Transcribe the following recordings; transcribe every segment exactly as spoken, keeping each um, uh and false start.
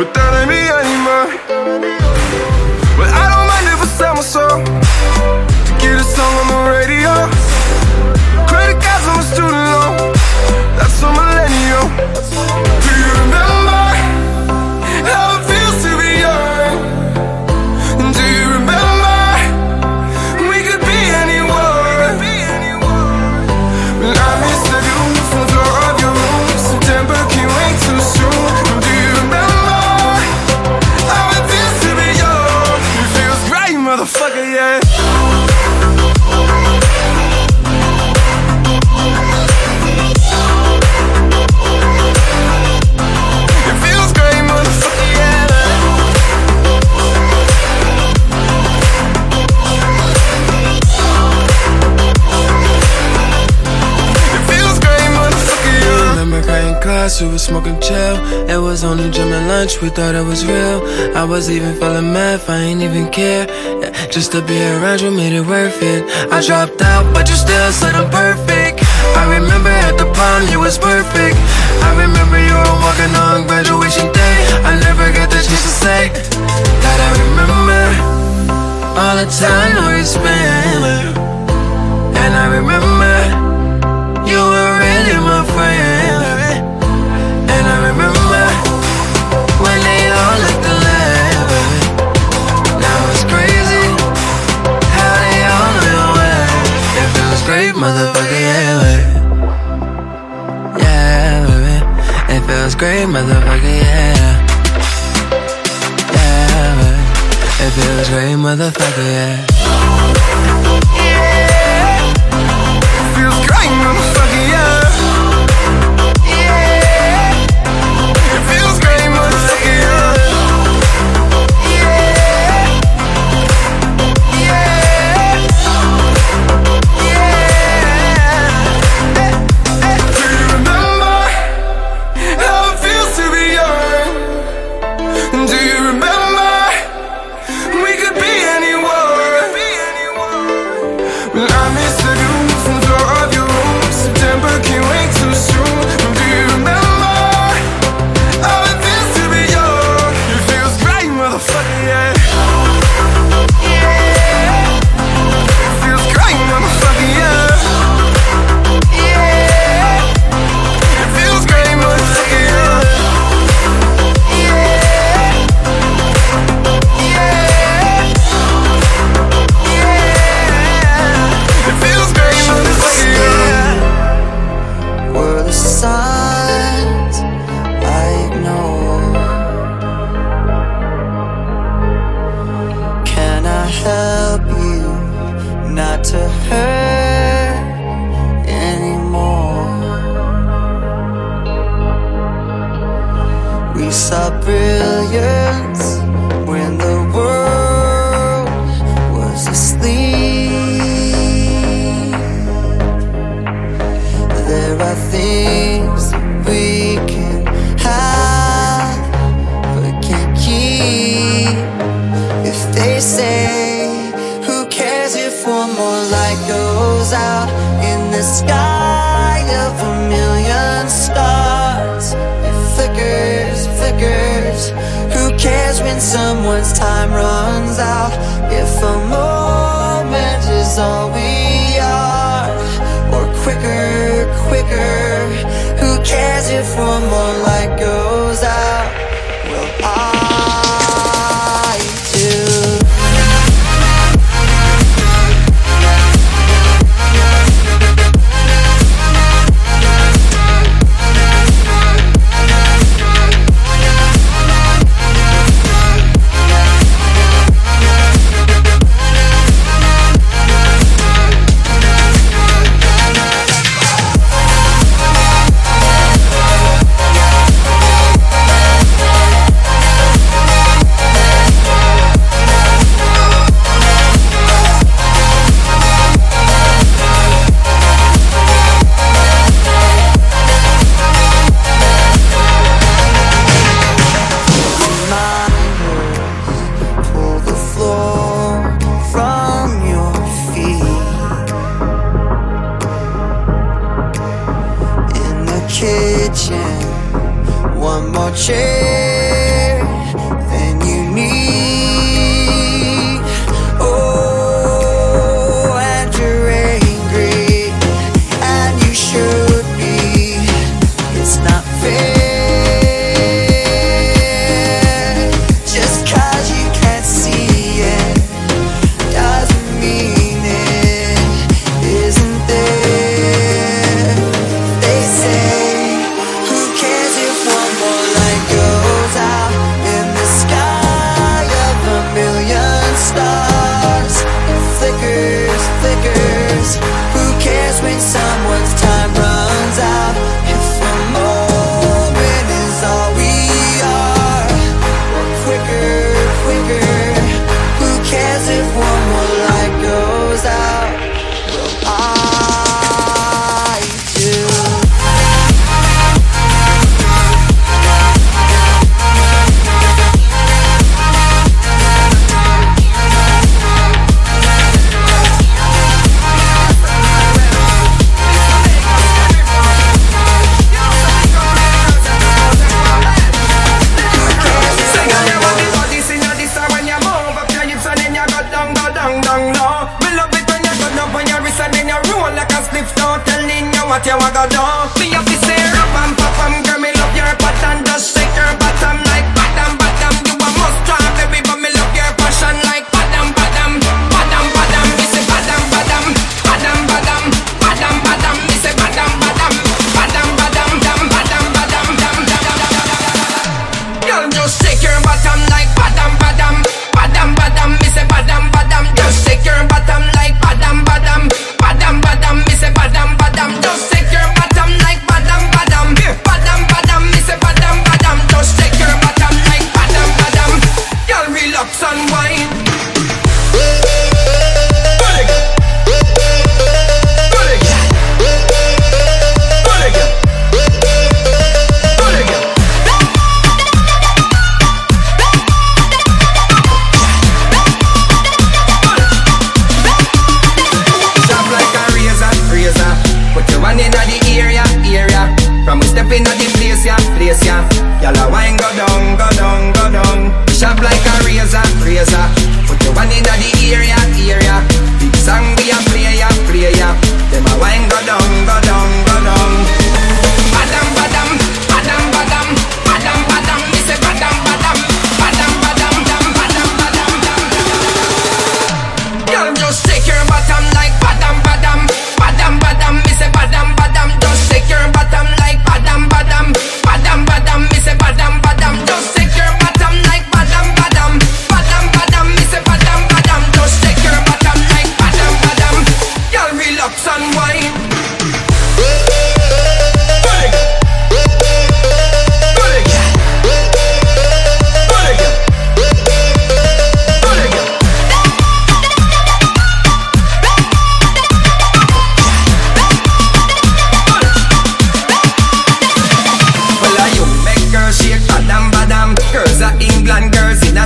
but that ain't me anymore. But I don't mind if I sell my soul to get a song on the radio. Credit cards on my student loan, that's on millennial. Do you remember how it feels to be young? Do you remember we could be anywhere? But I miss the beautiful floor of your room. September came way too soon. Do you remember how it feels to be young? It feels great, motherfucker, yeah. We were smoking chill, it was only gym and lunch, we thought it was real. I was even feeling math, I ain't even care, yeah. Just to be around you made it worth it. I dropped out, but you still said I'm perfect. I remember at the prom, you was perfect. I remember you were walking on graduation day. I never got the chance to say that I remember all the time that we spent. And I remember you were really my friend. Remember when they all looked alive. Now it's crazy how they all went away. It feels great, motherfucker, yeah, baby. Yeah, baby. It feels great, motherfucker, yeah. Yeah, baby. It feels great, motherfucker, yeah. Yeah. It feels great, motherfucker, yeah.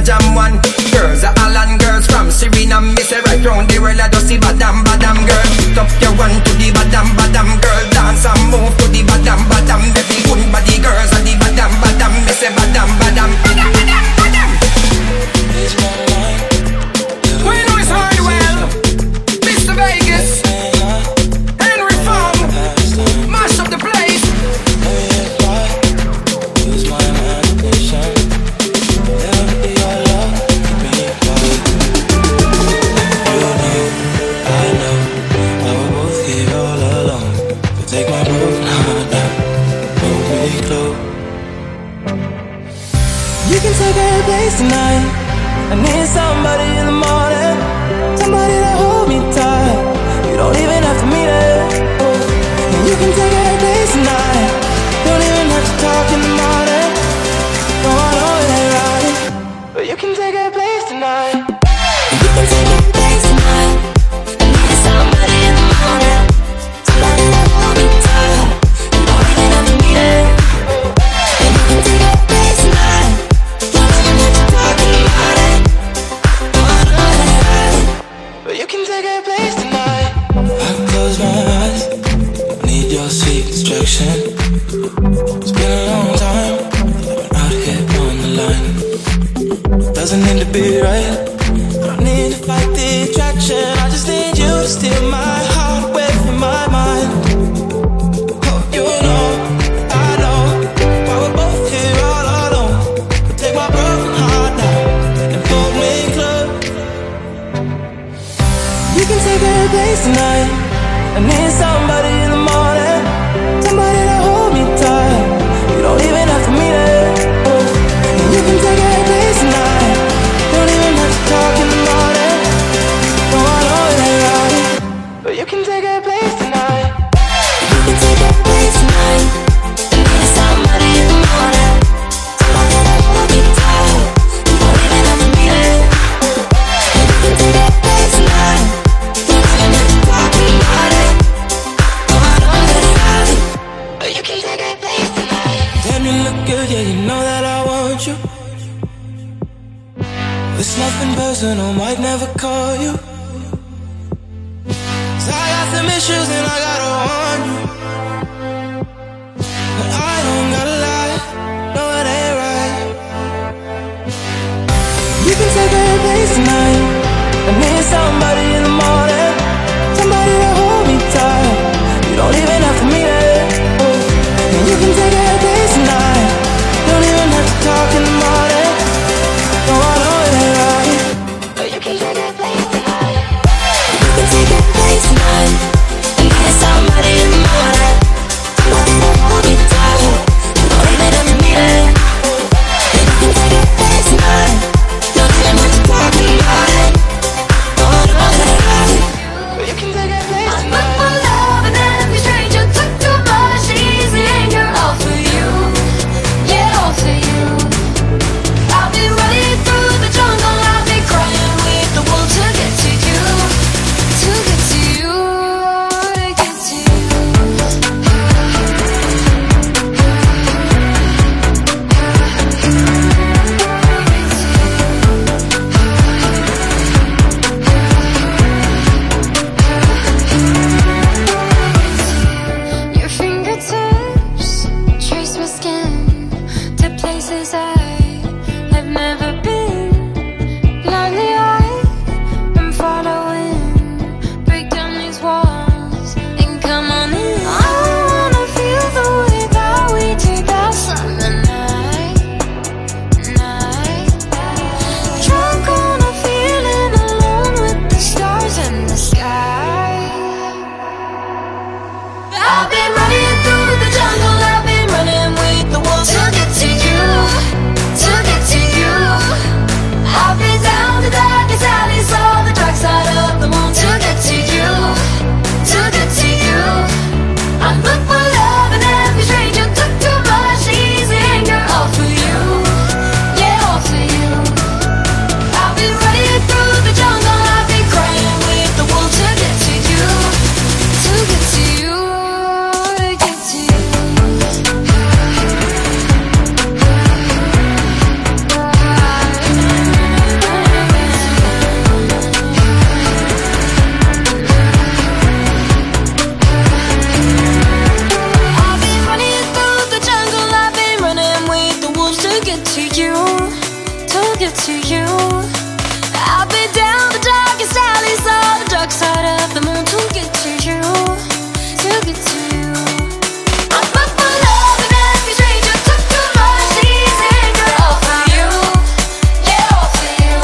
jam one. Girls are Alan girls from Serena, miss it right round the world. I just see badam badam girl. Pick up your one to the badam badam girl. Dance and move to the badam badam. Every good body girls are the badam badam. Miss it badam badam. Badam badam badam. We know it's hard well. Mister Vegas and Reform mash up the place. Use my imagination. There'll be a lot to be part. You know, I know, I will both here all alone. So take my boat now down, hold me close. You can take every place tonight. I need somebody in the morning, somebody to hold me tight. You don't even have to meet it. And you can take every place tonight. Don't even have to talk in the morning. No, I know it ain't right, but you can take every place tonight. You can take every place tonight. I need somebody in the morning, somebody to hold me tight. You don't even have to meet it. And you can take every place tonight. Don't even have to talk in the morning. No, I know it ain't right, but you can take every place tonight. I close my eyes, need your sweet distraction. It's been a long time, I've been out here on the line. Doesn't need to be right, I don't need to fight the attraction. I just need you to steal my heart away from my mind. Hope you know, I know, why we're both here all alone. But take my broken heart now and pull me close. You can take every place tonight. I need somebody in the morning, somebody to hold me tight. You don't even have to mean it. And you can take every place tonight. Don't even have to talk in the morning. No, I know it ain't right, but you can take every place tonight. You can take every place tonight. I need somebody in the morning, somebody to hold me tight. You don't even have to mean it. And you can take every place tonight. Don't even have to talk in the morning. No, I know it ain't right, but you can take every place tonight. Damn, you look good, yeah, you know that I want you. It's nothing personal, might never call you. 'Cause I got some issues and I gotta warn you. But I don't gotta lie, no it ain't right. You can take every place tonight. I need somebody in the morning, somebody to hold me tight. You don't even have to mean it. And you can take every place tonight. Don't even have to talk in the morning. No, I know it ain't right, but you can take every place tonight. You can take every place tonight. I need somebody in the morning, somebody to hold me tight. You don't even have to mean it. And you can take every place tonight. Don't even have to talk in the morning. No, I know it ain't right. native to you. I've been down the darkest alleys on the dark side of the moon to get to you, to get to you. I'm up for love and every stranger took too much to ease it. Girl, all for you, yeah, all for you.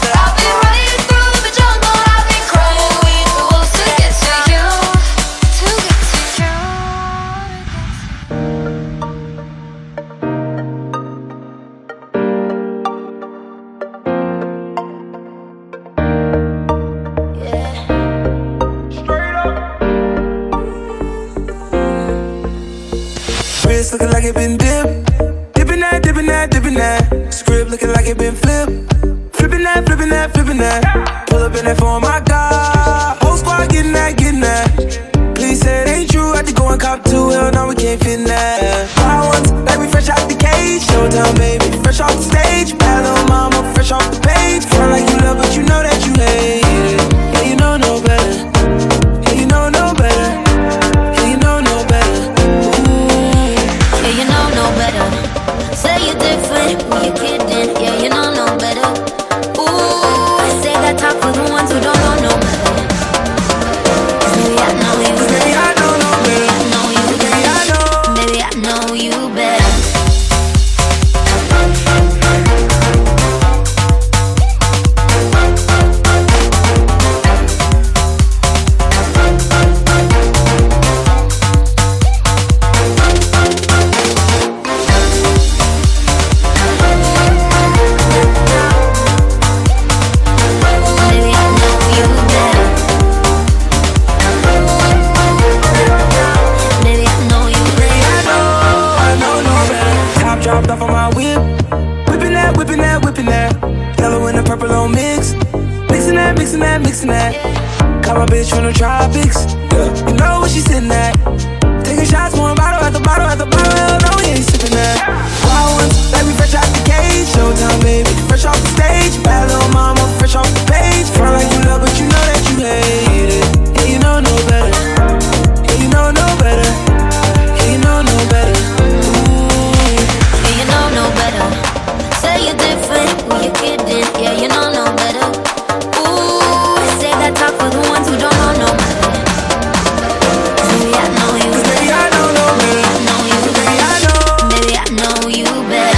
But I've been running through the jungle, I've been crying with the wolves to get to you, to get to you. Looking like it been dipped, dipping that, dipping that, dipping that. Script looking like it been flipped, flipping that, flipping that, flipping that. Pull up in that phone, my God. Whole squad getting that, getting that. Please say it ain't true. I had to go and cop two. Hell no, we can't fit in that. High ones, like we fresh out the cage. Showtime, baby, fresh off the stage. Bad little mama, fresh off the page. Feel like you love, but you know that you hate it. Yeah, you know no better. Yeah, you know no better. Say you're different, when you're kidding, yeah, you don't know better. Ooh, I say that talk for the ones who don't know no better. Cause maybe I know you better. Maybe I don't know better. Maybe I know you better. Maybe I know you better. Mixing that, mixing that. Caught my bitch from the tropics. Yeah. You know where she sitting at. Taking shots, one bottle at the bottle at the bottle. Hell no, we ain't sipping that. Wild ones, like we fresh out the cage. Showtime, baby, fresh off the stage. Bad little mama, fresh off the page. Feel like you love, but you know that you hate it. Yeah, you know no better. Yeah, you know no better. Yeah, you know no better. Ooh. Yeah, you know no better. Say you're different, when you're kidding. Yeah, you know no better. Talk for the ones who don't know no better. Cause maybe I know you better. Maybe I don't know better. Maybe I know you better. Maybe I know you better.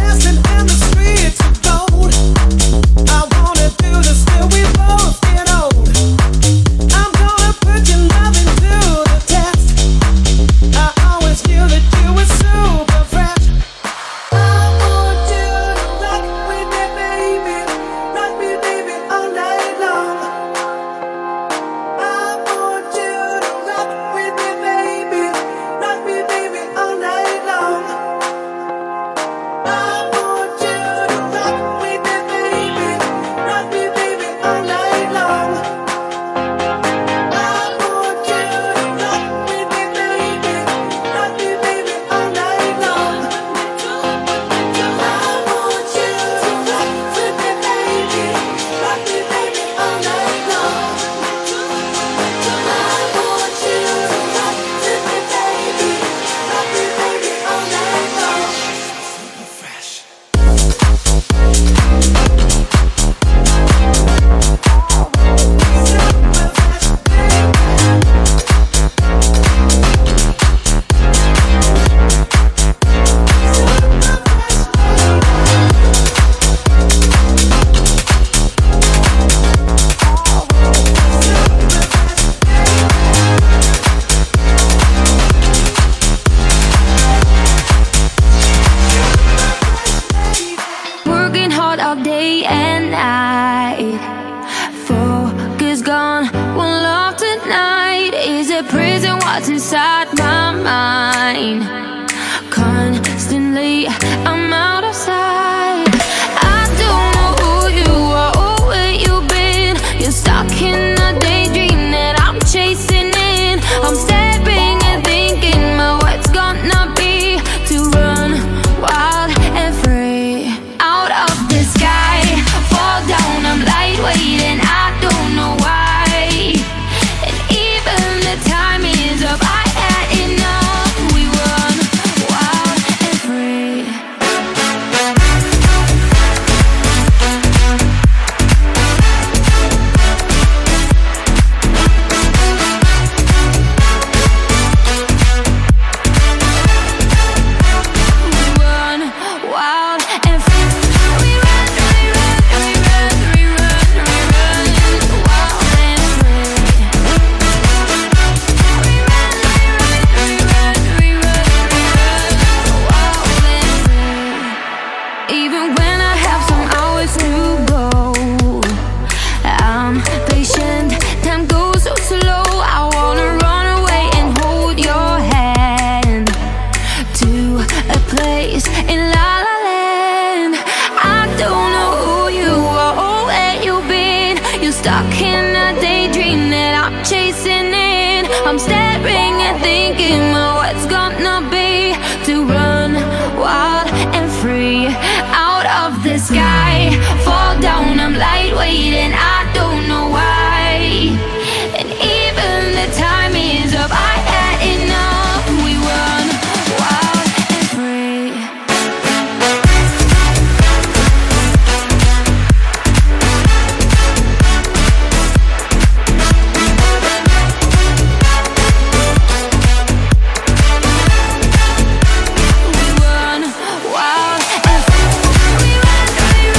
That's mind constantly. I'm out of sight. I don't know who you are or where you've been. You're stuck in a daydream that I'm chasing in. I'm staring and thinking my words gonna be to run wild and free. Out of the sky, fall down, I'm lightweight and I don't know why. And even the time is up. I stuck in a daydream that I'm chasing in. I'm staring and thinking my what's gonna be to run wild and free. Out of the sky, fall down, I'm lightweight and I don't know why. And even the time is up, I had enough. We run wild and free. We run wild and free.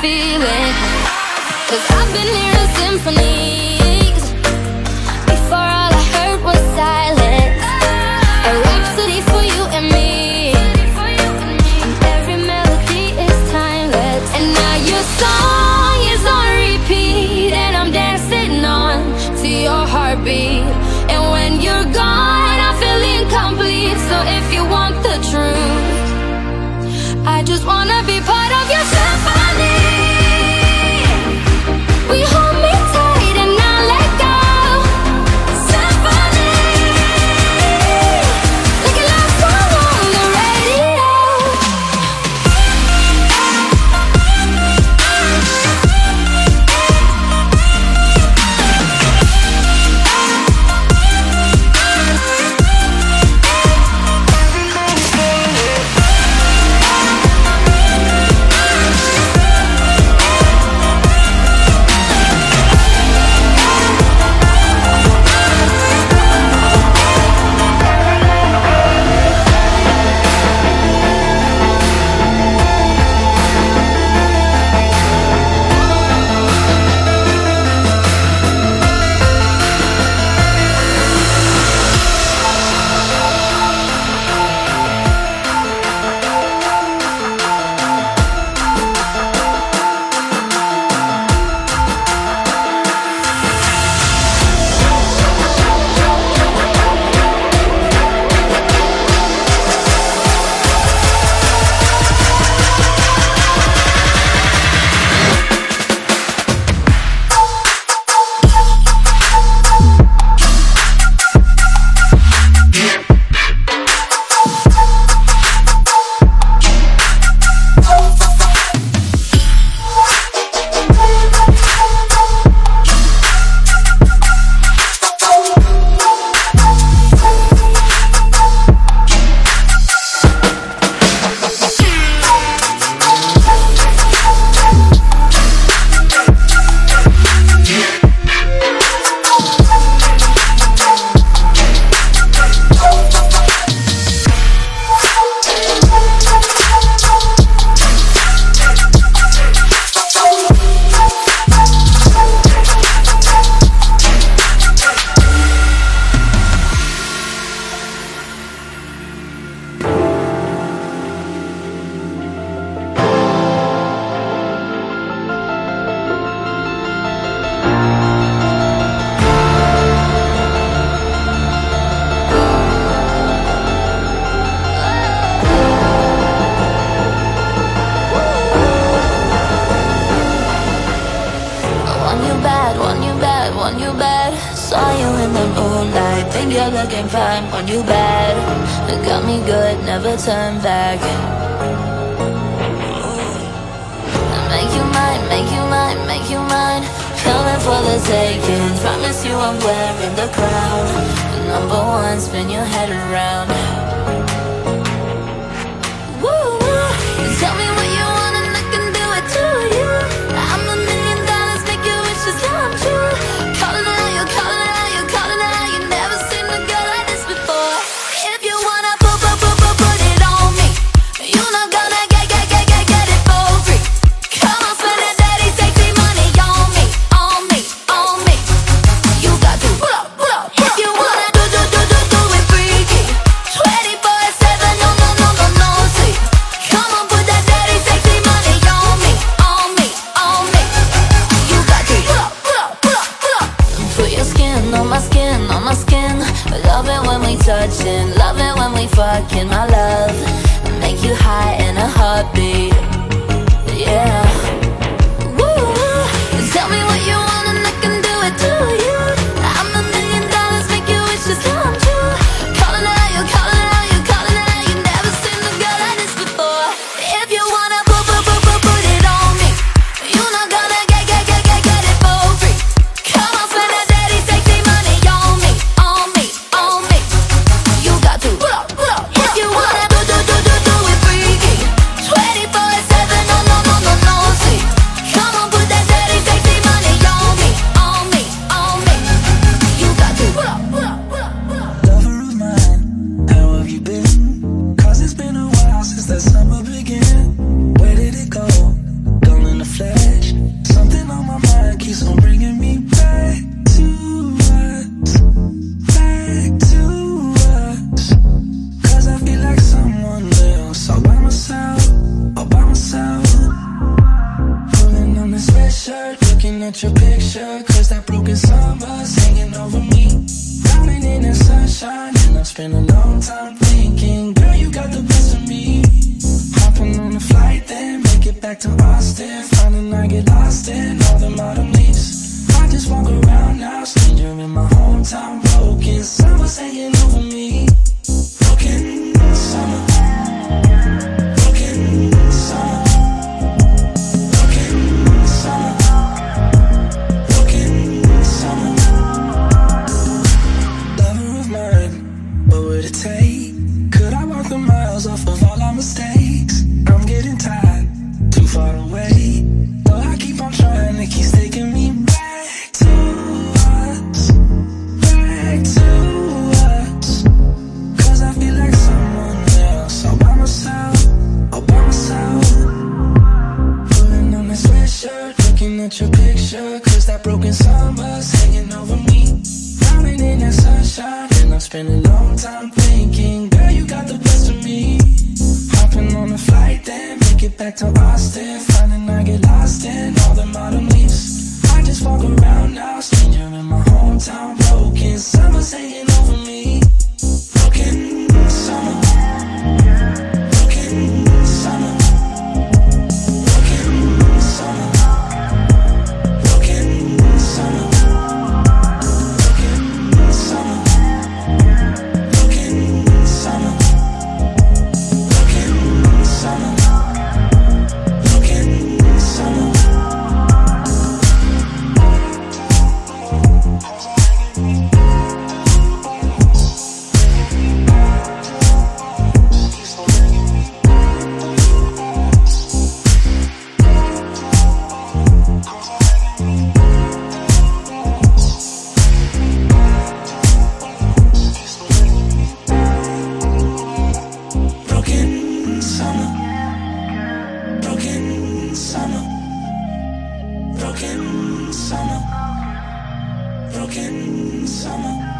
feeling, 'cause I've been hearing symphonies before all I heard was silence. A rhapsody for you and me, and every melody is timeless. And now your song is on repeat, and I'm dancing on to your heartbeat. And when you're gone, I feel incomplete. So if you want the truth, I just wanna be part of your symphony. We hold me tight and not let go. Symphony, like a love song on the radio. Freaky. Spent a long time thinking, girl, you got the best of me. Hopping on a flight, then make it back to Austin. Finding I get lost in all the autumn leaves. I just walk around now, stranger in my hometown, broken. Someone's hanging over me. Broken summer. Broken summer, broken summer.